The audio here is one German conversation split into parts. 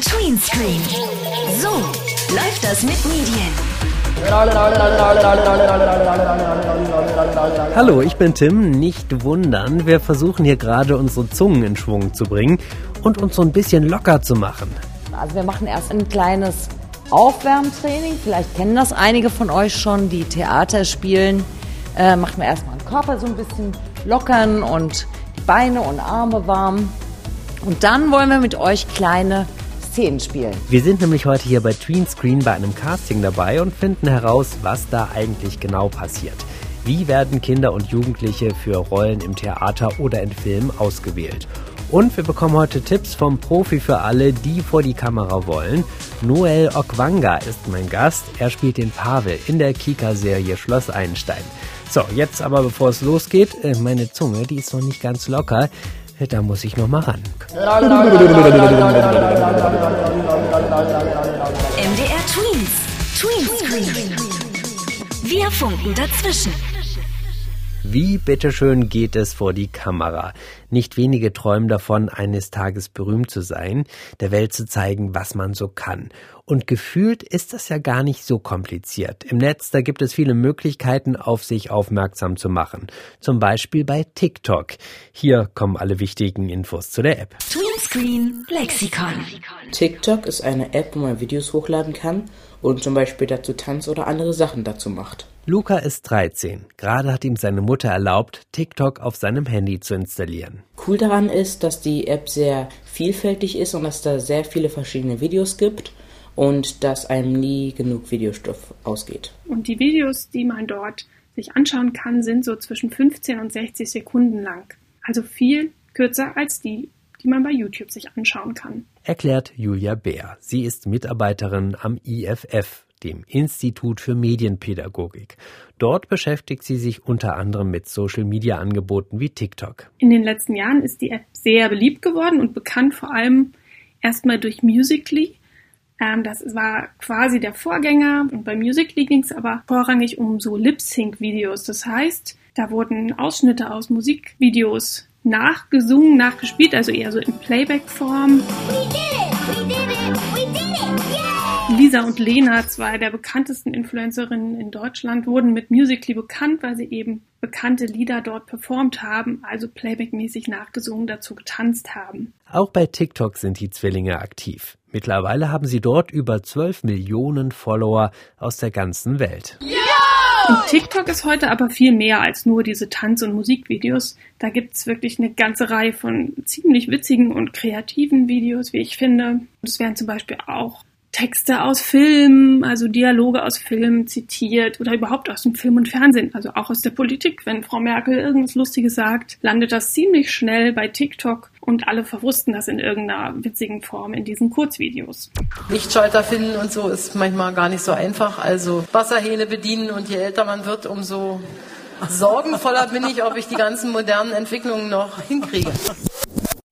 Tweenscreen. So läuft das mit Medien. Hallo, ich bin Tim. Nicht wundern, wir versuchen hier gerade unsere Zungen in Schwung zu bringen und uns so ein bisschen locker zu machen. Also wir machen erst ein kleines Aufwärmtraining. Vielleicht kennen das einige von euch schon, die Theater spielen. Machen wir erstmal den Körper so ein bisschen lockern und die Beine und Arme warm. Und dann wollen wir mit euch kleine Szenen spielen. Wir sind nämlich heute hier bei Tweenscreen bei einem Casting dabei und finden heraus, was da eigentlich genau passiert. Wie werden Kinder und Jugendliche für Rollen im Theater oder in Filmen ausgewählt? Und wir bekommen heute Tipps vom Profi für alle, die vor die Kamera wollen. Noel Okwanga ist mein Gast. Er spielt den Pavel in der Kika-Serie Schloss Einstein. So, jetzt aber bevor es losgeht, meine Zunge, die ist noch nicht ganz locker. Da muss ich noch mal ran. MDR Tweens. Tweenscreen. Wir funken dazwischen. Wie bitteschön geht es vor die Kamera? Nicht wenige träumen davon, eines Tages berühmt zu sein, der Welt zu zeigen, was man so kann. Und gefühlt ist das ja gar nicht so kompliziert. Im Netz, da gibt es viele Möglichkeiten, auf sich aufmerksam zu machen. Zum Beispiel bei TikTok. Hier kommen alle wichtigen Infos zu der App. Tweenscreen Lexikon. TikTok ist eine App, wo man Videos hochladen kann und zum Beispiel dazu tanzt oder andere Sachen dazu macht. Luca ist 13. Gerade hat ihm seine Mutter erlaubt, TikTok auf seinem Handy zu installieren. Cool daran ist, dass die App sehr vielfältig ist und dass da sehr viele verschiedene Videos gibt und dass einem nie genug Videostoff ausgeht. Und die Videos, die man dort sich anschauen kann, sind so zwischen 15 und 60 Sekunden lang. Also viel kürzer als die man bei YouTube sich anschauen kann. Erklärt Julia Bär. Sie ist Mitarbeiterin am IFF, dem Institut für Medienpädagogik. Dort beschäftigt sie sich unter anderem mit Social-Media-Angeboten wie TikTok. In den letzten Jahren ist die App sehr beliebt geworden und bekannt vor allem erstmal durch Musical.ly. Das war quasi der Vorgänger. Und bei Musical.ly ging es aber vorrangig um so Lip-Sync-Videos. Das heißt, da wurden Ausschnitte aus Musikvideos nachgesungen, nachgespielt, also eher so in Playback-Form. Lisa und Lena, zwei der bekanntesten Influencerinnen in Deutschland, wurden mit Musical.ly bekannt, weil sie eben bekannte Lieder dort performt haben, also Playback-mäßig nachgesungen, dazu getanzt haben. Auch bei TikTok sind die Zwillinge aktiv. Mittlerweile haben sie dort über 12 Millionen Follower aus der ganzen Welt. Yeah! Und TikTok ist heute aber viel mehr als nur diese Tanz- und Musikvideos. Da gibt es wirklich eine ganze Reihe von ziemlich witzigen und kreativen Videos, wie ich finde. Das wären zum Beispiel auch Texte aus Filmen, also Dialoge aus Filmen zitiert oder überhaupt aus dem Film und Fernsehen, also auch aus der Politik. Wenn Frau Merkel irgendwas Lustiges sagt, landet das ziemlich schnell bei TikTok und alle verwursten das in irgendeiner witzigen Form in diesen Kurzvideos. Lichtschalter finden und so ist manchmal gar nicht so einfach, also Wasserhähne bedienen und je älter man wird, umso sorgenvoller bin ich, ob ich die ganzen modernen Entwicklungen noch hinkriege.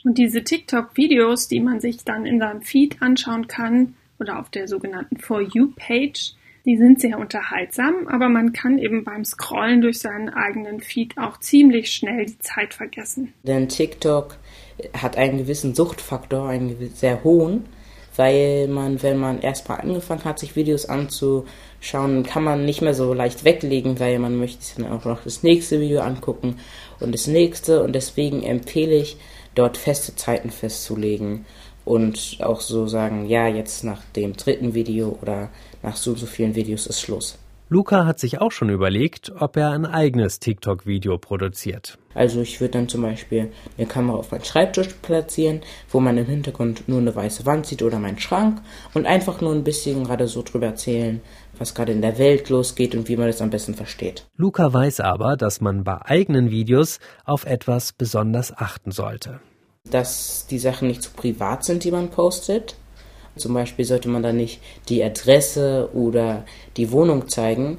Und diese TikTok-Videos, die man sich dann in seinem Feed anschauen kann, oder auf der sogenannten For You-Page. Die sind sehr unterhaltsam, aber man kann eben beim Scrollen durch seinen eigenen Feed auch ziemlich schnell die Zeit vergessen. Denn TikTok hat einen gewissen Suchtfaktor, einen sehr hohen, weil man, wenn man erstmal angefangen hat, sich Videos anzuschauen, kann man nicht mehr so leicht weglegen, weil man möchte sich dann auch noch das nächste Video angucken und das nächste. Und deswegen empfehle ich, dort feste Zeiten festzulegen. Und auch so sagen, ja, jetzt nach dem 3. Video oder nach so vielen Videos ist Schluss. Luca hat sich auch schon überlegt, ob er ein eigenes TikTok-Video produziert. Also ich würde dann zum Beispiel eine Kamera auf meinen Schreibtisch platzieren, wo man im Hintergrund nur eine weiße Wand sieht oder meinen Schrank und einfach nur ein bisschen gerade so drüber erzählen, was gerade in der Welt losgeht und wie man das am besten versteht. Luca weiß aber, dass man bei eigenen Videos auf etwas besonders achten sollte. Dass die Sachen nicht zu privat sind, die man postet. Zum Beispiel sollte man da nicht die Adresse oder die Wohnung zeigen,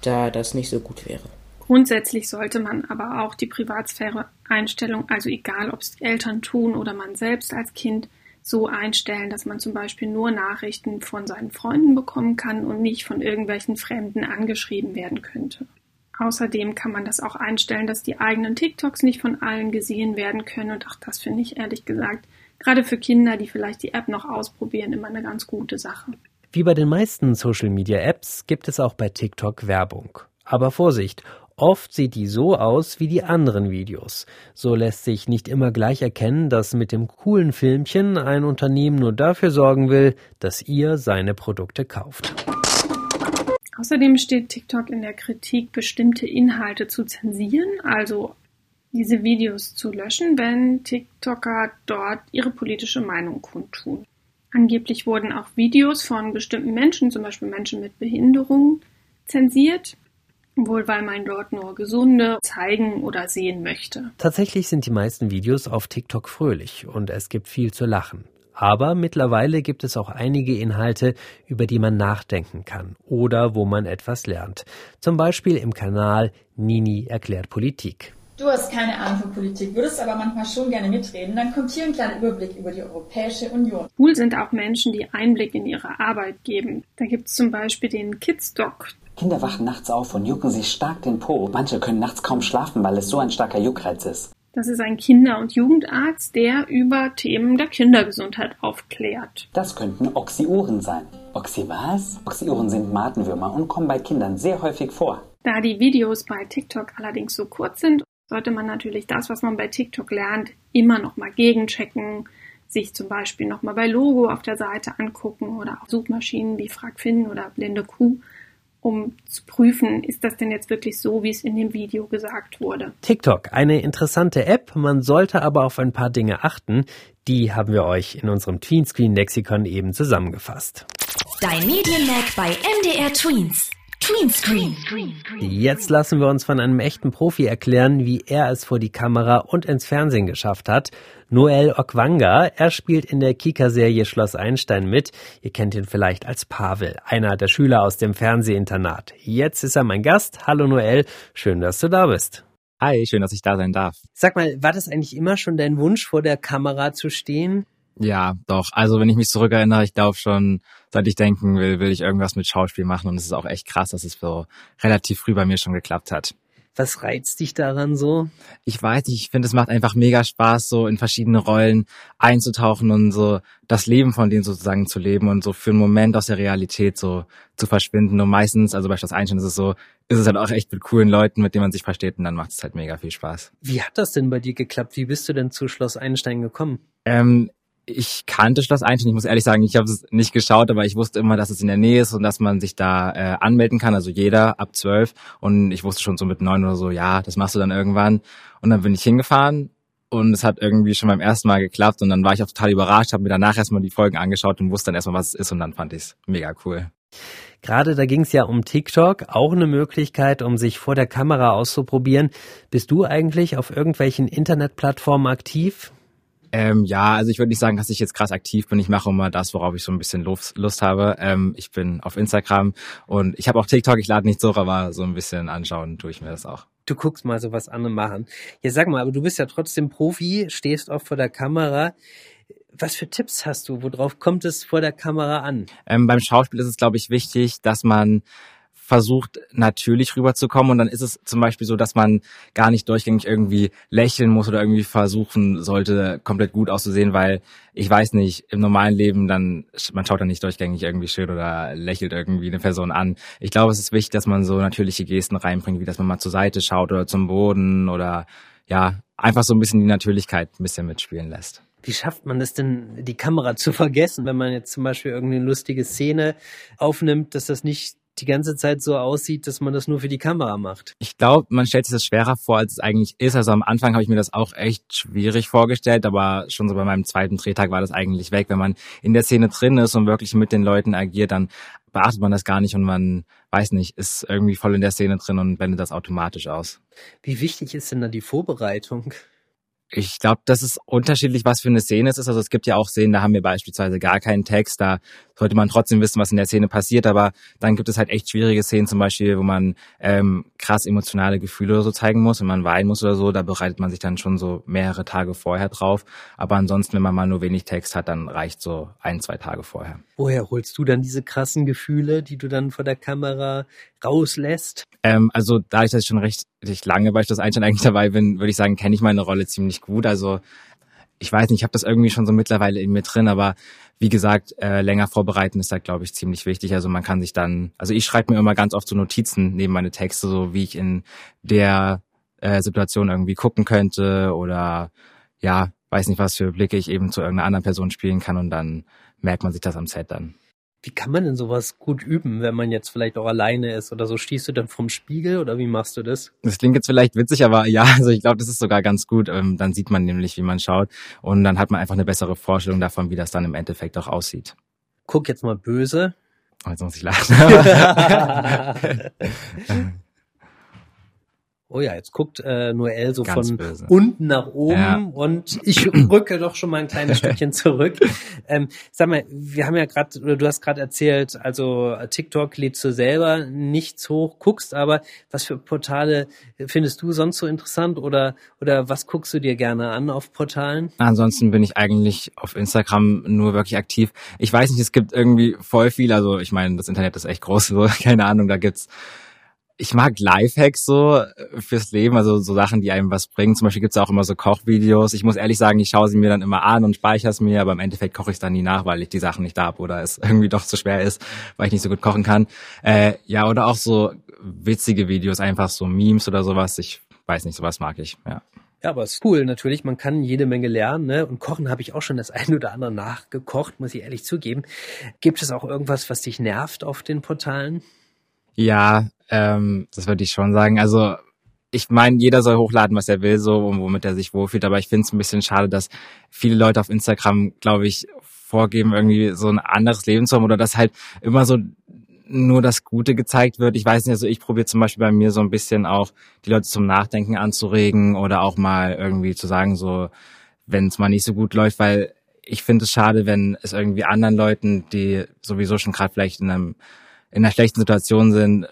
da das nicht so gut wäre. Grundsätzlich sollte man aber auch die Privatsphäre-Einstellung, also egal ob es Eltern tun oder man selbst als Kind, so einstellen, dass man zum Beispiel nur Nachrichten von seinen Freunden bekommen kann und nicht von irgendwelchen Fremden angeschrieben werden könnte. Außerdem kann man das auch einstellen, dass die eigenen TikToks nicht von allen gesehen werden können. Und auch das finde ich ehrlich gesagt gerade für Kinder, die vielleicht die App noch ausprobieren, immer eine ganz gute Sache. Wie bei den meisten Social-Media-Apps gibt es auch bei TikTok Werbung. Aber Vorsicht, oft sieht die so aus wie die anderen Videos. So lässt sich nicht immer gleich erkennen, dass mit dem coolen Filmchen ein Unternehmen nur dafür sorgen will, dass ihr seine Produkte kauft. Außerdem steht TikTok in der Kritik, bestimmte Inhalte zu zensieren, also diese Videos zu löschen, wenn TikToker dort ihre politische Meinung kundtun. Angeblich wurden auch Videos von bestimmten Menschen, zum Beispiel Menschen mit Behinderung, zensiert, wohl weil man dort nur gesunde zeigen oder sehen möchte. Tatsächlich sind die meisten Videos auf TikTok fröhlich und es gibt viel zu lachen. Aber mittlerweile gibt es auch einige Inhalte, über die man nachdenken kann oder wo man etwas lernt. Zum Beispiel im Kanal Nini erklärt Politik. Du hast keine Ahnung von Politik, würdest aber manchmal schon gerne mitreden, dann kommt hier ein kleiner Überblick über die Europäische Union. Cool sind auch Menschen, die Einblick in ihre Arbeit geben. Da gibt es zum Beispiel den Kids-Doc. Kinder wachen nachts auf und jucken sich stark den Po. Manche können nachts kaum schlafen, weil es so ein starker Juckreiz ist. Das ist ein Kinder- und Jugendarzt, der über Themen der Kindergesundheit aufklärt. Das könnten Oxyuren sein. Oxy was? Oxyuren sind Madenwürmer und kommen bei Kindern sehr häufig vor. Da die Videos bei TikTok allerdings so kurz sind, sollte man natürlich das, was man bei TikTok lernt, immer nochmal gegenchecken, sich zum Beispiel nochmal bei Logo auf der Seite angucken oder auch Suchmaschinen wie FragFinn oder Blinde Kuh, um zu prüfen, ist das denn jetzt wirklich so, wie es in dem Video gesagt wurde. TikTok, eine interessante App, man sollte aber auf ein paar Dinge achten. Die haben wir euch in unserem Tweenscreen-Lexikon eben zusammengefasst. Dein Medienmag bei MDR Tweens. Tweenscreen. Jetzt lassen wir uns von einem echten Profi erklären, wie er es vor die Kamera und ins Fernsehen geschafft hat. Noel Okwanga, er spielt in der Kika-Serie Schloss Einstein mit. Ihr kennt ihn vielleicht als Pavel, einer der Schüler aus dem Fernsehinternat. Jetzt ist er mein Gast. Hallo Noel, schön, dass du da bist. Hi, schön, dass ich da sein darf. Sag mal, war das eigentlich immer schon dein Wunsch, vor der Kamera zu stehen? Ja, doch. Also wenn ich mich zurückerinnere, ich glaube schon, seit ich denken will, will ich irgendwas mit Schauspiel machen. Und es ist auch echt krass, dass es so relativ früh bei mir schon geklappt hat. Was reizt dich daran so? Ich weiß nicht, ich finde, es macht einfach mega Spaß, so in verschiedene Rollen einzutauchen und so das Leben von denen sozusagen zu leben und so für einen Moment aus der Realität so zu verschwinden. Und meistens, also bei Schloss Einstein ist es so, ist es halt auch echt mit coolen Leuten, mit denen man sich versteht und dann macht es halt mega viel Spaß. Wie hat das denn bei dir geklappt? Wie bist du denn zu Schloss Einstein gekommen? Ich kannte Schloss Einstein, ich muss ehrlich sagen, ich habe es nicht geschaut, aber ich wusste immer, dass es in der Nähe ist und dass man sich da anmelden kann, also jeder ab 12 und ich wusste schon so mit 9 oder so, ja, das machst du dann irgendwann und dann bin ich hingefahren und es hat irgendwie schon beim ersten Mal geklappt und dann war ich auch total überrascht, habe mir danach erstmal die Folgen angeschaut und wusste dann erstmal, was es ist und dann fand ich es mega cool. Gerade da ging es ja um TikTok, auch eine Möglichkeit, um sich vor der Kamera auszuprobieren. Bist du eigentlich auf irgendwelchen Internetplattformen aktiv? Ja, also ich würde nicht sagen, dass ich jetzt krass aktiv bin. Ich mache immer das, worauf ich so ein bisschen Lust habe. Ich bin auf Instagram und ich habe auch TikTok. Ich lade nicht so, aber so ein bisschen anschauen tue ich mir das auch. Du guckst mal so, was andere machen. Ja, sag mal, aber du bist ja trotzdem Profi, stehst auch vor der Kamera. Was für Tipps hast du? Worauf kommt es vor der Kamera an? Beim Schauspiel ist es, glaube ich, wichtig, dass man versucht, natürlich rüberzukommen und dann ist es zum Beispiel so, dass man gar nicht durchgängig irgendwie lächeln muss oder irgendwie versuchen sollte, komplett gut auszusehen, weil ich weiß nicht, im normalen Leben dann, man schaut dann nicht durchgängig irgendwie schön oder lächelt irgendwie eine Person an. Ich glaube, es ist wichtig, dass man so natürliche Gesten reinbringt, wie dass man mal zur Seite schaut oder zum Boden oder ja, einfach so ein bisschen die Natürlichkeit ein bisschen mitspielen lässt. Wie schafft man das denn, die Kamera zu vergessen, wenn man jetzt zum Beispiel irgendeine lustige Szene aufnimmt, dass das nicht die ganze Zeit so aussieht, dass man das nur für die Kamera macht? Ich glaube, man stellt sich das schwerer vor, als es eigentlich ist. Also am Anfang habe ich mir das auch echt schwierig vorgestellt, aber schon so bei meinem zweiten Drehtag war das eigentlich weg. Wenn man in der Szene drin ist und wirklich mit den Leuten agiert, dann beachtet man das gar nicht und man, weiß nicht, ist irgendwie voll in der Szene drin und blendet das automatisch aus. Wie wichtig ist denn da die Vorbereitung? Ich glaube, das ist unterschiedlich, was für eine Szene es ist. Also es gibt ja auch Szenen, da haben wir beispielsweise gar keinen Text. Da sollte man trotzdem wissen, was in der Szene passiert. Aber dann gibt es halt echt schwierige Szenen, zum Beispiel, wo man krass emotionale Gefühle oder so zeigen muss, wenn man weinen muss oder so. Da bereitet man sich dann schon so mehrere Tage vorher drauf. Aber ansonsten, wenn man mal nur wenig Text hat, dann reicht so 1-2 Tage vorher. Woher holst du dann diese krassen Gefühle, die du dann vor der Kamera rauslässt? Also dadurch, dass ich schon recht lange bei Schloss Einstein eigentlich dabei bin, würde ich sagen, kenne ich meine Rolle ziemlich gut. Also ich weiß nicht, ich habe das irgendwie schon so mittlerweile in mir drin, aber wie gesagt, länger vorbereiten ist da, glaube ich, ziemlich wichtig. Also man kann sich dann, also ich schreibe mir immer ganz oft so Notizen neben meine Texte, so wie ich in der Situation irgendwie gucken könnte oder ja, weiß nicht, was für Blicke ich eben zu irgendeiner anderen Person spielen kann und dann merkt man sich das am Set dann. Wie kann man denn sowas gut üben, wenn man jetzt vielleicht auch alleine ist oder so? Stehst du dann vorm Spiegel oder wie machst du das? Das klingt jetzt vielleicht witzig, aber ja, also ich glaube, das ist sogar ganz gut. Dann sieht man nämlich, wie man schaut und dann hat man einfach eine bessere Vorstellung davon, wie das dann im Endeffekt auch aussieht. Guck jetzt mal böse. Oh, jetzt muss ich lachen. Oh ja, jetzt guckt Noel so ganz von böse unten nach oben, ja. Und ich rücke doch schon mal ein kleines Stückchen zurück. Sag mal, wir haben ja gerade, oder du hast gerade erzählt, also TikTok lädst du selber nichts hoch, guckst, aber was für Portale findest du sonst so interessant oder was guckst du dir gerne an auf Portalen? Ansonsten bin ich eigentlich auf Instagram nur wirklich aktiv. Ich weiß nicht, es gibt irgendwie voll viel, also ich meine, das Internet ist echt groß, so, keine Ahnung, da gibt's. Ich mag Lifehacks so fürs Leben, also so Sachen, die einem was bringen. Zum Beispiel gibt's auch immer so Kochvideos. Ich muss ehrlich sagen, ich schaue sie mir dann immer an und speichere es mir, aber im Endeffekt koche ich es dann nie nach, weil ich die Sachen nicht habe oder es irgendwie doch zu schwer ist, weil ich nicht so gut kochen kann. Ja, oder auch so witzige Videos, einfach so Memes oder sowas. Ich weiß nicht, sowas mag ich, ja. Ja, aber es ist cool natürlich, man kann jede Menge lernen, ne? Und kochen habe ich auch schon das ein oder andere nachgekocht, muss ich ehrlich zugeben. Gibt es auch irgendwas, was dich nervt auf den Portalen? Ja, das würde ich schon sagen. Also ich meine, jeder soll hochladen, was er will, so und womit er sich wohlfühlt. Aber ich finde es ein bisschen schade, dass viele Leute auf Instagram, glaube ich, vorgeben, irgendwie so ein anderes Leben zu haben oder dass halt immer so nur das Gute gezeigt wird. Ich weiß nicht, also ich probiere zum Beispiel bei mir so ein bisschen auch die Leute zum Nachdenken anzuregen oder auch mal irgendwie zu sagen, so wenn es mal nicht so gut läuft, weil ich finde es schade, wenn es irgendwie anderen Leuten, die sowieso schon gerade vielleicht in einer schlechten Situation sind,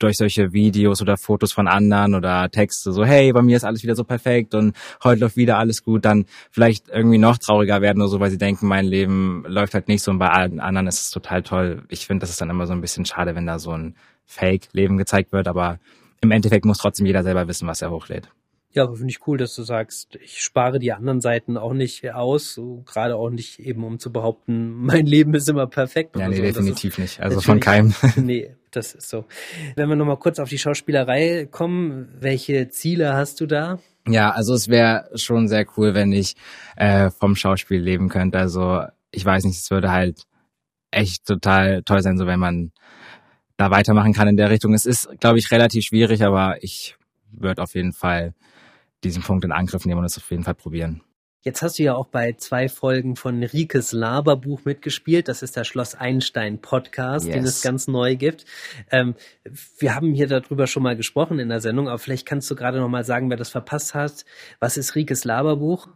durch solche Videos oder Fotos von anderen oder Texte, so hey, bei mir ist alles wieder so perfekt und heute läuft wieder alles gut, dann vielleicht irgendwie noch trauriger werden oder so, weil sie denken, mein Leben läuft halt nicht so und bei allen anderen ist es total toll. Ich finde, das ist dann immer so ein bisschen schade, wenn da so ein Fake-Leben gezeigt wird, aber im Endeffekt muss trotzdem jeder selber wissen, was er hochlädt. Ja, aber finde ich cool, dass du sagst, ich spare die anderen Seiten auch nicht aus, so, gerade auch nicht eben, um zu behaupten, mein Leben ist immer perfekt. Ja, nee, so. Definitiv nicht, also von keinem. Nee, das ist so. Wenn wir nochmal kurz auf die Schauspielerei kommen, welche Ziele hast du da? Ja, also es wäre schon sehr cool, wenn ich vom Schauspiel leben könnte, also ich weiß nicht, es würde halt echt total toll sein, so wenn man da weitermachen kann in der Richtung. Es ist, glaube ich, relativ schwierig, aber ich würde auf jeden Fall diesen Punkt in Angriff nehmen und es auf jeden Fall probieren. Jetzt hast du ja auch bei 2 Folgen von Riekes Laberbuch mitgespielt. Das ist der Schloss Einstein Podcast, yes, den es ganz neu gibt. Wir haben hier darüber schon mal gesprochen in der Sendung, aber vielleicht kannst du gerade noch mal sagen, wer das verpasst hat. Was ist Riekes Laberbuch?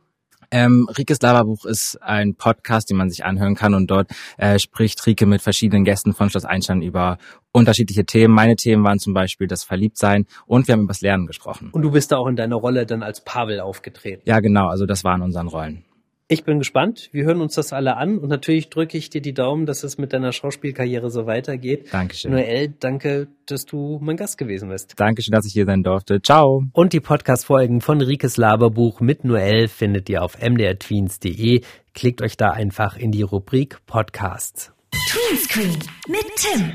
Riekes Laberbuch ist ein Podcast, den man sich anhören kann und dort spricht Rieke mit verschiedenen Gästen von Schloss Einstein über unterschiedliche Themen. Meine Themen waren zum Beispiel das Verliebtsein und wir haben über das Lernen gesprochen. Und du bist da auch in deiner Rolle dann als Pavel aufgetreten. Ja genau, also das waren unsere Rollen. Ich bin gespannt, wir hören uns das alle an und natürlich drücke ich dir die Daumen, dass es mit deiner Schauspielkarriere so weitergeht. Dankeschön. Noel, danke, dass du mein Gast gewesen bist. Dankeschön, dass ich hier sein durfte. Ciao. Und die Podcast-Folgen von Riekes Laberbuch mit Noel findet ihr auf mdrtweens.de. Klickt euch da einfach in die Rubrik Podcasts. Tweenscreen mit Tim.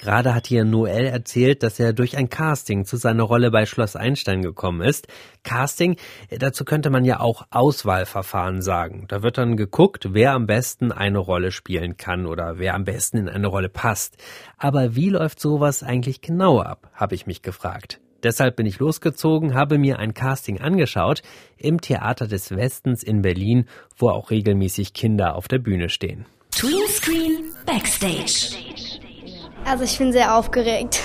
Gerade hat hier Noel erzählt, dass er durch ein Casting zu seiner Rolle bei Schloss Einstein gekommen ist. Casting, dazu könnte man ja auch Auswahlverfahren sagen. Da wird dann geguckt, wer am besten eine Rolle spielen kann oder wer am besten in eine Rolle passt. Aber wie läuft sowas eigentlich genau ab, habe ich mich gefragt. Deshalb bin ich losgezogen, habe mir ein Casting angeschaut im Theater des Westens in Berlin, wo auch regelmäßig Kinder auf der Bühne stehen. Tweenscreen Backstage. Also ich bin sehr aufgeregt.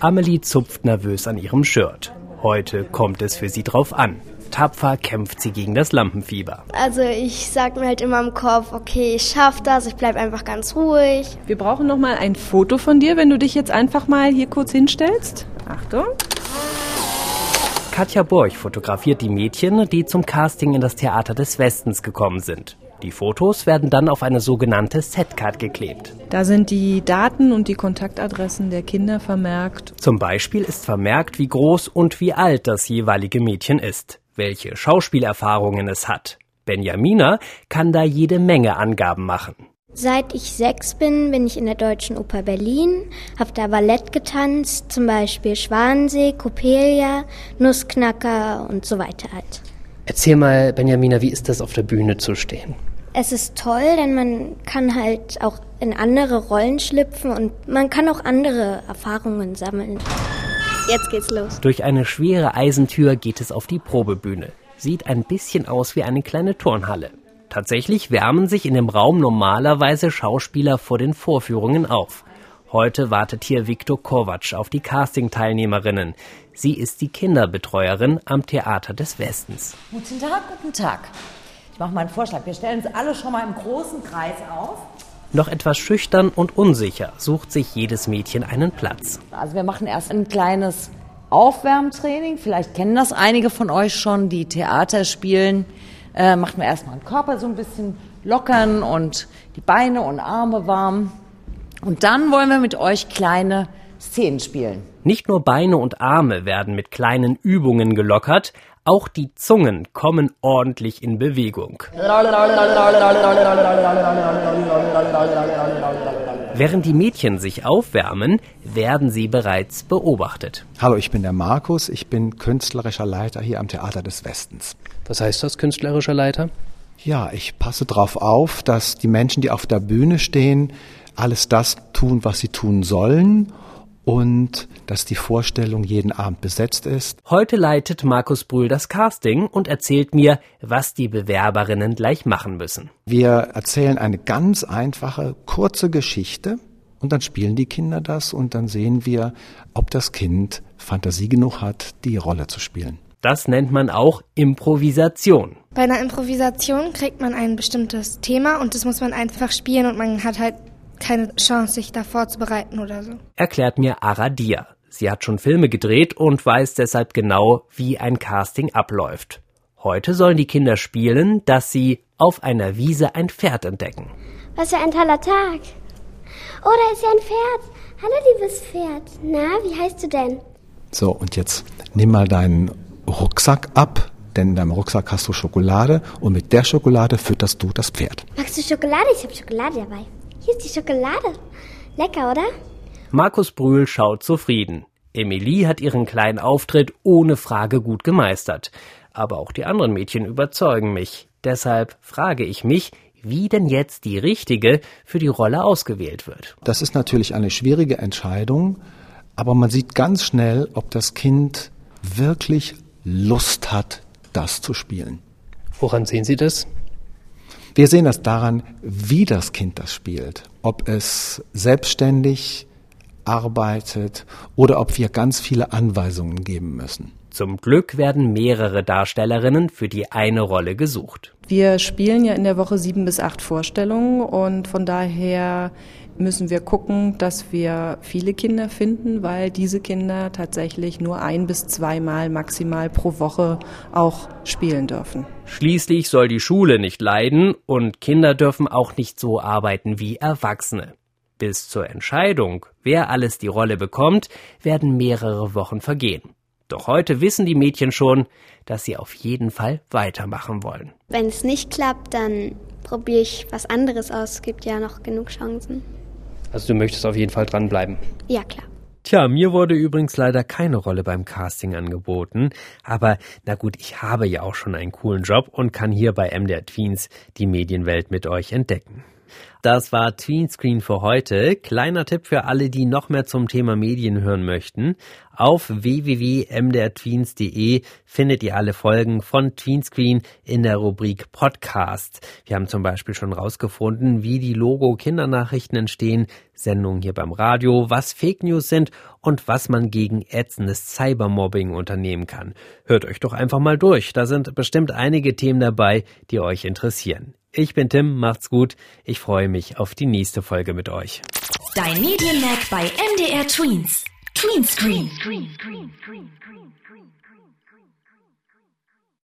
Amelie zupft nervös an ihrem Shirt. Heute kommt es für sie drauf an. Tapfer kämpft sie gegen das Lampenfieber. Also ich sag mir halt immer im Kopf, okay, ich schaff das, ich bleib einfach ganz ruhig. Wir brauchen nochmal ein Foto von dir, wenn du dich jetzt einfach mal hier kurz hinstellst. Achtung. Katja Borch fotografiert die Mädchen, die zum Casting in das Theater des Westens gekommen sind. Die Fotos werden dann auf eine sogenannte Setcard geklebt. Da sind die Daten und die Kontaktadressen der Kinder vermerkt. Zum Beispiel ist vermerkt, wie groß und wie alt das jeweilige Mädchen ist. welche Schauspielerfahrungen es hat. Benjamina kann da jede Menge Angaben machen. Seit ich 6 bin, bin ich in der Deutschen Oper Berlin, habe da Ballett getanzt, zum Beispiel Schwansee, Coppelia, Nussknacker und so weiter halt. Erzähl mal, Benjamina, wie ist das, auf der Bühne zu stehen? Es ist toll, denn man kann halt auch in andere Rollen schlüpfen und man kann auch andere Erfahrungen sammeln. Jetzt geht's los. Durch eine schwere Eisentür geht es auf die Probebühne. Sieht ein bisschen aus wie eine kleine Turnhalle. Tatsächlich wärmen sich in dem Raum normalerweise Schauspieler vor den Vorführungen auf. Heute wartet hier Viktor Kovac auf die Casting-Teilnehmerinnen. Sie ist die Kinderbetreuerin am Theater des Westens. Guten Tag, guten Tag. Ich mache mal einen Vorschlag. Wir stellen uns alle schon mal im großen Kreis auf. Noch etwas schüchtern und unsicher sucht sich jedes Mädchen einen Platz. Also wir machen erst ein kleines Aufwärmtraining. Vielleicht kennen das einige von euch schon, die Theater spielen. Macht man erstmal den Körper so ein bisschen lockern und die Beine und Arme warm. Und dann wollen wir mit euch kleine Szenen spielen. Nicht nur Beine und Arme werden mit kleinen Übungen gelockert, auch die Zungen kommen ordentlich in Bewegung. Während die Mädchen sich aufwärmen, werden sie bereits beobachtet. Hallo, ich bin der Markus, ich bin künstlerischer Leiter hier am Theater des Westens. Was heißt das, künstlerischer Leiter? Ja, ich passe darauf auf, dass die Menschen, die auf der Bühne stehen, alles das tun, was sie tun sollen und dass die Vorstellung jeden Abend besetzt ist. Heute leitet Markus Brühl das Casting und erzählt mir, was die Bewerberinnen gleich machen müssen. Wir erzählen eine ganz einfache, kurze Geschichte und dann spielen die Kinder das und dann sehen wir, ob das Kind Fantasie genug hat, die Rolle zu spielen. Das nennt man auch Improvisation. Bei einer Improvisation kriegt man ein bestimmtes Thema und das muss man einfach spielen und man hat halt keine Chance, sich da vorzubereiten oder so. Erklärt mir Aradia. Sie hat schon Filme gedreht und weiß deshalb genau, wie ein Casting abläuft. Heute sollen die Kinder spielen, dass sie auf einer Wiese ein Pferd entdecken. Was für ein toller Tag. Oh, da ist ja ein Pferd. Hallo, liebes Pferd. Na, wie heißt du denn? So, und jetzt nimm mal deinen Rucksack ab, denn in deinem Rucksack hast du Schokolade und mit der Schokolade fütterst du das Pferd. Magst du Schokolade? Ich habe Schokolade dabei. Hier ist die Schokolade. Lecker, oder? Markus Brühl schaut zufrieden. Emilie hat ihren kleinen Auftritt ohne Frage gut gemeistert. Aber auch die anderen Mädchen überzeugen mich. Deshalb frage ich mich, wie denn jetzt die richtige für die Rolle ausgewählt wird. Das ist natürlich eine schwierige Entscheidung, aber man sieht ganz schnell, ob das Kind wirklich Lust hat, das zu spielen. Woran sehen Sie das? Wir sehen das daran, wie das Kind das spielt, ob es selbstständig arbeitet oder ob wir ganz viele Anweisungen geben müssen. Zum Glück werden mehrere Darstellerinnen für die eine Rolle gesucht. Wir spielen ja in der Woche 7 bis 8 Vorstellungen und von daher müssen wir gucken, dass wir viele Kinder finden, weil diese Kinder tatsächlich nur 1 bis 2 Mal maximal pro Woche auch spielen dürfen. Schließlich soll die Schule nicht leiden und Kinder dürfen auch nicht so arbeiten wie Erwachsene. Bis zur Entscheidung, wer alles die Rolle bekommt, werden mehrere Wochen vergehen. Doch heute wissen die Mädchen schon, dass sie auf jeden Fall weitermachen wollen. Wenn es nicht klappt, dann probiere ich was anderes aus. Es gibt ja noch genug Chancen. Also du möchtest auf jeden Fall dranbleiben? Ja, klar. Tja, mir wurde übrigens leider keine Rolle beim Casting angeboten. Aber na gut, ich habe ja auch schon einen coolen Job und kann hier bei MDR Tweens die Medienwelt mit euch entdecken. Das war Tweenscreen für heute. Kleiner Tipp für alle, die noch mehr zum Thema Medien hören möchten. Auf www.mdrtweens.de findet ihr alle Folgen von Tweenscreen in der Rubrik Podcast. Wir haben zum Beispiel schon rausgefunden, wie die Logo-Kindernachrichten entstehen, Sendungen hier beim Radio, was Fake News sind und was man gegen ätzendes Cybermobbing unternehmen kann. Hört euch doch einfach mal durch. Da sind bestimmt einige Themen dabei, die euch interessieren. Ich bin Tim, macht's gut. Ich freue mich auf die nächste Folge mit euch. Dein Medienmag bei MDR Tweens. Tweenscreen.